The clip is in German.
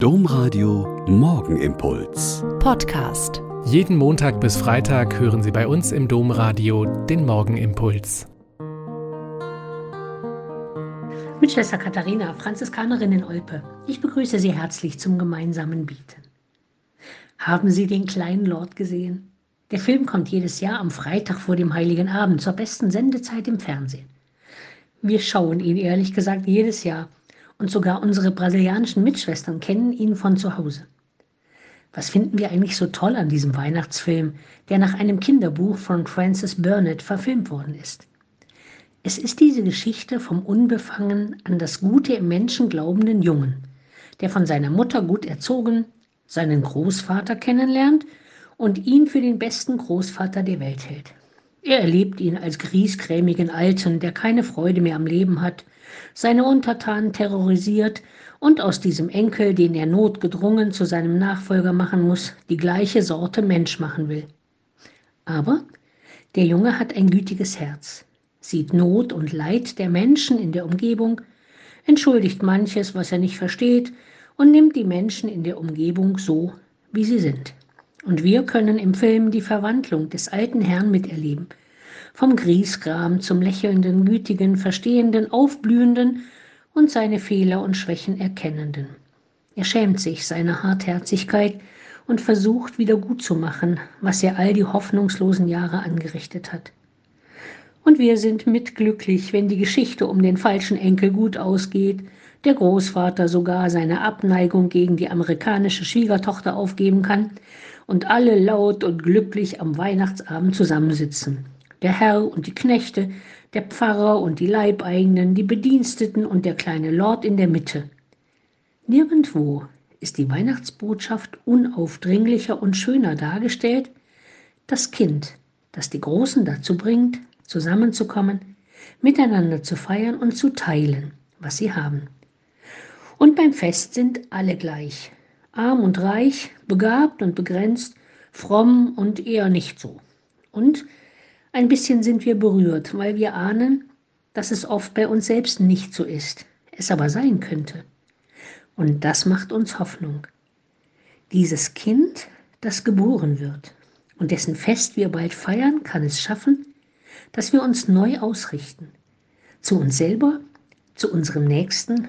Domradio Morgenimpuls Podcast. Jeden Montag bis Freitag hören Sie bei uns im Domradio den Morgenimpuls. Mit Schwester Katharina, Franziskanerin in Olpe. Ich begrüße Sie herzlich zum gemeinsamen Beten. Haben Sie den kleinen Lord gesehen? Der Film kommt jedes Jahr am Freitag vor dem Heiligen Abend zur besten Sendezeit im Fernsehen. Wir schauen ihn ehrlich gesagt jedes Jahr. Und sogar unsere brasilianischen Mitschwestern kennen ihn von zu Hause. Was finden wir eigentlich so toll an diesem Weihnachtsfilm, der nach einem Kinderbuch von Francis Burnett verfilmt worden ist? Es ist diese Geschichte vom unbefangen an das Gute im Menschen glaubenden Jungen, der von seiner Mutter gut erzogen, seinen Großvater kennenlernt und ihn für den besten Großvater der Welt hält. Er erlebt ihn als griesgrämigen Alten, der keine Freude mehr am Leben hat, seine Untertanen terrorisiert und aus diesem Enkel, den er notgedrungen zu seinem Nachfolger machen muss, die gleiche Sorte Mensch machen will. Aber der Junge hat ein gütiges Herz, sieht Not und Leid der Menschen in der Umgebung, entschuldigt manches, was er nicht versteht, und nimmt die Menschen in der Umgebung so, wie sie sind. Und wir können im Film die Verwandlung des alten Herrn miterleben. Vom Griesgram zum lächelnden, gütigen, verstehenden, aufblühenden und seine Fehler und Schwächen erkennenden. Er schämt sich seiner Hartherzigkeit und versucht, wieder gut zu machen, was er all die hoffnungslosen Jahre angerichtet hat. Und wir sind mitglücklich, wenn die Geschichte um den falschen Enkel gut ausgeht, der Großvater sogar seine Abneigung gegen die amerikanische Schwiegertochter aufgeben kann und alle laut und glücklich am Weihnachtsabend zusammensitzen. Der Herr und die Knechte, der Pfarrer und die Leibeigenen, die Bediensteten und der kleine Lord in der Mitte. Nirgendwo ist die Weihnachtsbotschaft unaufdringlicher und schöner dargestellt. Das Kind, das die Großen dazu bringt, zusammenzukommen, miteinander zu feiern und zu teilen, was sie haben. Und beim Fest sind alle gleich, arm und reich, begabt und begrenzt, fromm und eher nicht so. Und ein bisschen sind wir berührt, weil wir ahnen, dass es oft bei uns selbst nicht so ist, es aber sein könnte. Und das macht uns Hoffnung. Dieses Kind, das geboren wird und dessen Fest wir bald feiern, kann es schaffen, dass wir uns neu ausrichten. Zu uns selber, zu unserem Nächsten